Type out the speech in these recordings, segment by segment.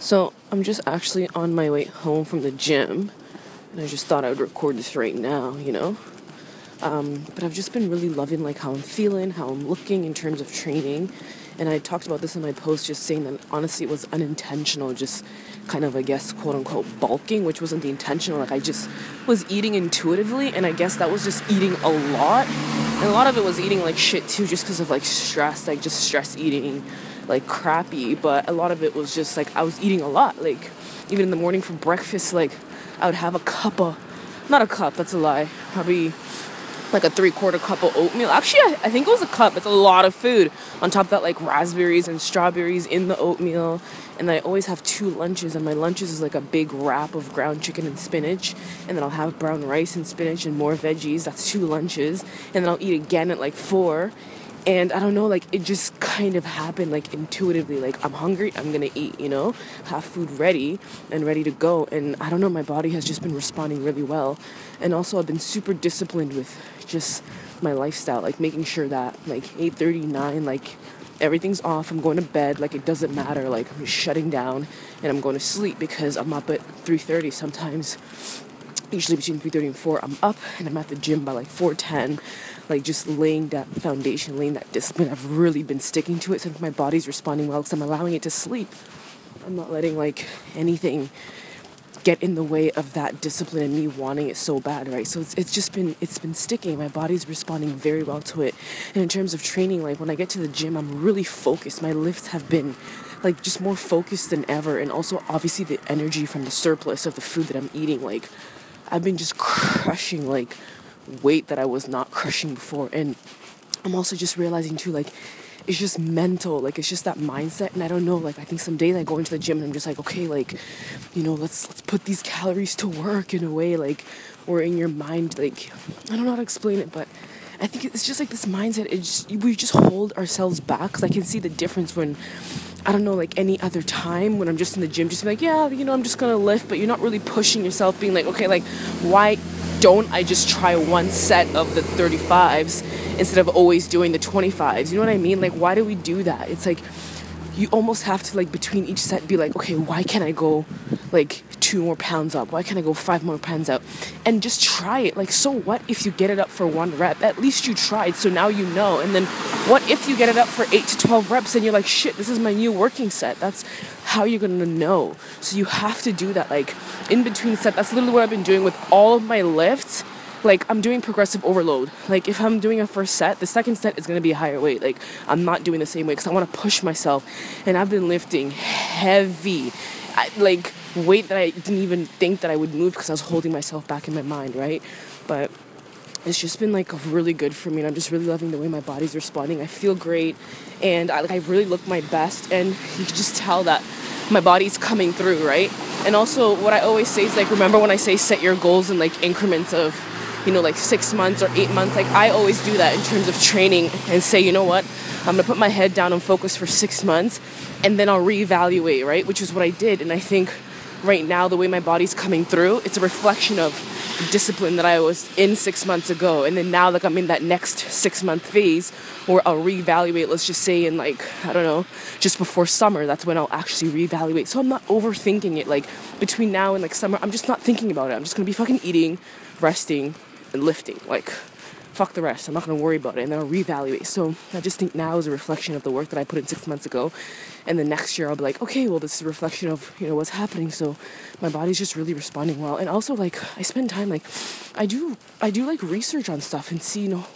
So I'm just actually on my way home from the gym, and I just thought I would record this right now, you know? But I've just been really loving, like, how I'm feeling, how I'm looking in terms of training. And I talked about this in my post, just saying that honestly it was unintentional, just kind of, I guess, quote-unquote bulking, which wasn't the intentional. Like, I just was eating intuitively, and I guess that was just eating a lot. And a lot of it was eating, like, shit, too, just because of, like, stress, like, just stress eating, like, crappy. But a lot of it was just, like, I was eating a lot. Like, even in the morning for breakfast, like, I would have a cup of, not a cup, that's a lie, probably like a 3/4 cup of oatmeal. Actually, I think it was a cup. It's a lot of food. On top of that, like, raspberries and strawberries in the oatmeal. And I always have two lunches, and my lunches is like a big wrap of ground chicken and spinach, and then I'll have brown rice and spinach and more veggies. That's two lunches. And then I'll eat again at like 4. And I don't know, like, it just kind of happened, like, intuitively. Like, I'm hungry, I'm gonna eat, you know? Have food ready and ready to go. And I don't know, my body has just been responding really well. And also, I've been super disciplined with just my lifestyle, like, making sure that, like, 8:39, like, everything's off. I'm going to bed. Like, it doesn't matter. Like, I'm just shutting down and I'm going to sleep, because I'm up at 3:30 sometimes. Usually between 3:30 and 4, I'm up, and I'm at the gym by, like, 4:10, like, just laying that foundation, laying that discipline. I've really been sticking to it since my body's responding well, because I'm allowing it to sleep. I'm not letting, like, anything get in the way of that discipline and me wanting it so bad, right? So it's been sticking. My body's responding very well to it. And in terms of training, like, when I get to the gym, I'm really focused. My lifts have been, like, just more focused than ever. And also, obviously, the energy from the surplus of the food that I'm eating, like, I've been just crushing, like, weight that I was not crushing before. And I'm also just realizing, too, like, it's just mental. Like, it's just that mindset. And I don't know, like, I think some days I go into the gym and I'm just like, okay, like, you know, let's put these calories to work in a way, like, or in your mind. Like, I don't know how to explain it, but I think it's just, like, this mindset. We just hold ourselves back. Because I can see the difference when, I don't know, like, any other time when I'm just in the gym, just be like, yeah, you know, I'm just going to lift. But you're not really pushing yourself, being like, okay, like, why don't I just try one set of the 35s instead of always doing the 25s? You know what I mean? Like, why do we do that? It's like, you almost have to, like, between each set be like, okay, why can't I go, like, 2 more pounds up? Why can't I go 5 more pounds up? And just try it. Like, so what if you get it up for 1 rep? At least you tried, so now you know. And then what if you get it up for 8 to 12 reps and you're like, shit, this is my new working set? That's how you're gonna know. So you have to do that, like, in between set. That's literally what I've been doing with all of my lifts. Like, I'm doing progressive overload. Like, if I'm doing a first set, the second set is going to be a higher weight. Like, I'm not doing the same weight because I want to push myself. And I've been lifting heavy, like, weight that I didn't even think that I would move because I was holding myself back in my mind, right? But it's just been, like, really good for me, and I'm just really loving the way my body's responding. I feel great, and I really look my best, and you can just tell that my body's coming through, right? And also, what I always say is, like, remember when I say set your goals in, like, increments of, you know, like, 6 months or 8 months. Like, I always do that in terms of training and say, you know what, I'm going to put my head down and focus for 6 months, and then I'll reevaluate, right? Which is what I did. And I think right now, the way my body's coming through, it's a reflection of the discipline that I was in 6 months ago. And then now, like, I'm in that next 6-month phase where I'll reevaluate, let's just say in, like, I don't know, just before summer. That's when I'll actually reevaluate. So I'm not overthinking it. Like, between now and, like, summer, I'm just not thinking about it. I'm just going to be fucking eating, resting, and lifting. Like, fuck the rest. I'm not gonna worry about it, and then I'll reevaluate. So I just think now is a reflection of the work that I put in 6 months ago, and then next year I'll be like, okay, well, this is a reflection of, you know, what's happening. So my body's just really responding well. And also, like, I spend time, like, I do like research on stuff and see, you know,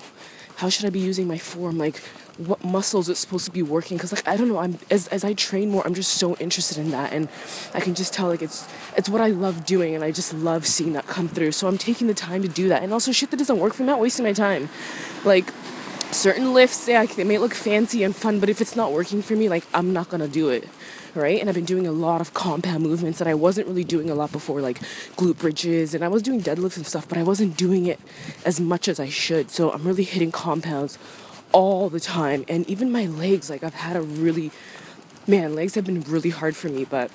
how should I be using my form, like, what muscles it's supposed to be working, because, like, I don't know, I'm as I train more, I'm just so interested in that, and I can just tell, like, it's what I love doing, and I just love seeing that come through. So I'm taking the time to do that. And also, shit that doesn't work for me, I'm not wasting my time. Like, certain lifts, yeah, they may look fancy and fun, but if it's not working for me, like, I'm not gonna do it, right? And I've been doing a lot of compound movements that I wasn't really doing a lot before, like glute bridges, and I was doing deadlifts and stuff, but I wasn't doing it as much as I should. So I'm really hitting compounds all the time. And even my legs, like, I've had a really, man, legs have been really hard for me, but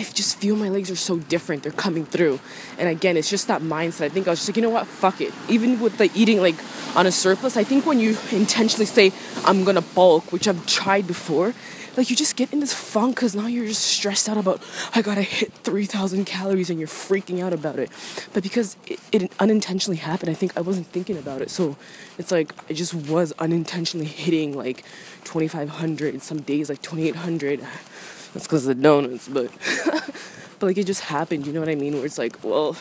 I just feel my legs are so different. They're coming through. And again, it's just that mindset. I think I was just like, you know what? Fuck it. Even with the eating like on a surplus, I think when you intentionally say, I'm going to bulk, which I've tried before, like you just get in this funk because now you're just stressed out about, I got to hit 3,000 calories and you're freaking out about it. But because it unintentionally happened, I think I wasn't thinking about it. So it's like I just was unintentionally hitting like 2,500 and some days like 2,800. That's because of the donuts, but but like it just happened, you know what I mean? Where it's like, well,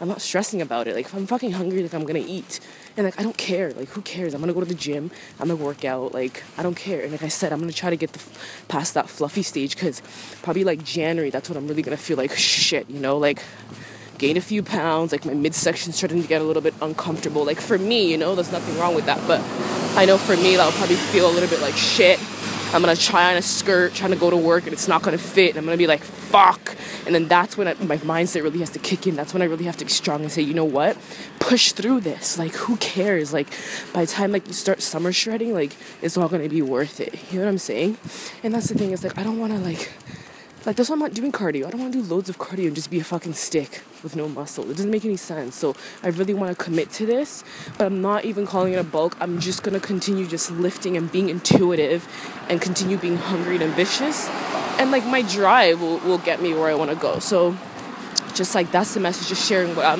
I'm not stressing about it. Like if I'm fucking hungry, like I'm gonna eat. And like I don't care. Like who cares? I'm gonna go to the gym. I'm gonna work out. Like I don't care. And like I said, I'm gonna try to get past that fluffy stage because probably like January, that's when I'm really gonna feel like shit, you know? Like gain a few pounds. Like my midsection starting to get a little bit uncomfortable. Like for me, you know, there's nothing wrong with that. But I know for me, that'll probably feel a little bit like shit. I'm going to try on a skirt, trying to go to work, and it's not going to fit. And I'm going to be like, fuck. And then that's when my mindset really has to kick in. That's when I really have to be strong and say, you know what? Push through this. Like, who cares? Like, by the time, like, you start summer shredding, like, it's all going to be worth it. You know what I'm saying? And that's the thing is, like, I don't want to, like, that's why I'm not doing cardio. I don't want to do loads of cardio and just be a fucking stick with no muscle. It doesn't make any sense. So I really want to commit to this, but I'm not even calling it a bulk. I'm just going to continue just lifting and being intuitive and continue being hungry and ambitious. And, like, my drive will get me where I want to go. So just, like, that's the message, just sharing what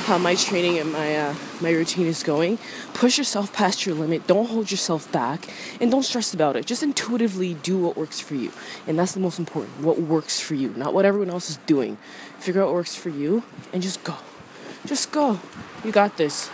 how my training and my routine is going. Push yourself past your limit. Don't hold yourself back. And don't stress about it. Just intuitively do what works for you. And that's the most important. What works for you. Not what everyone else is doing. Figure out what works for you. And just go. Just go. You got this.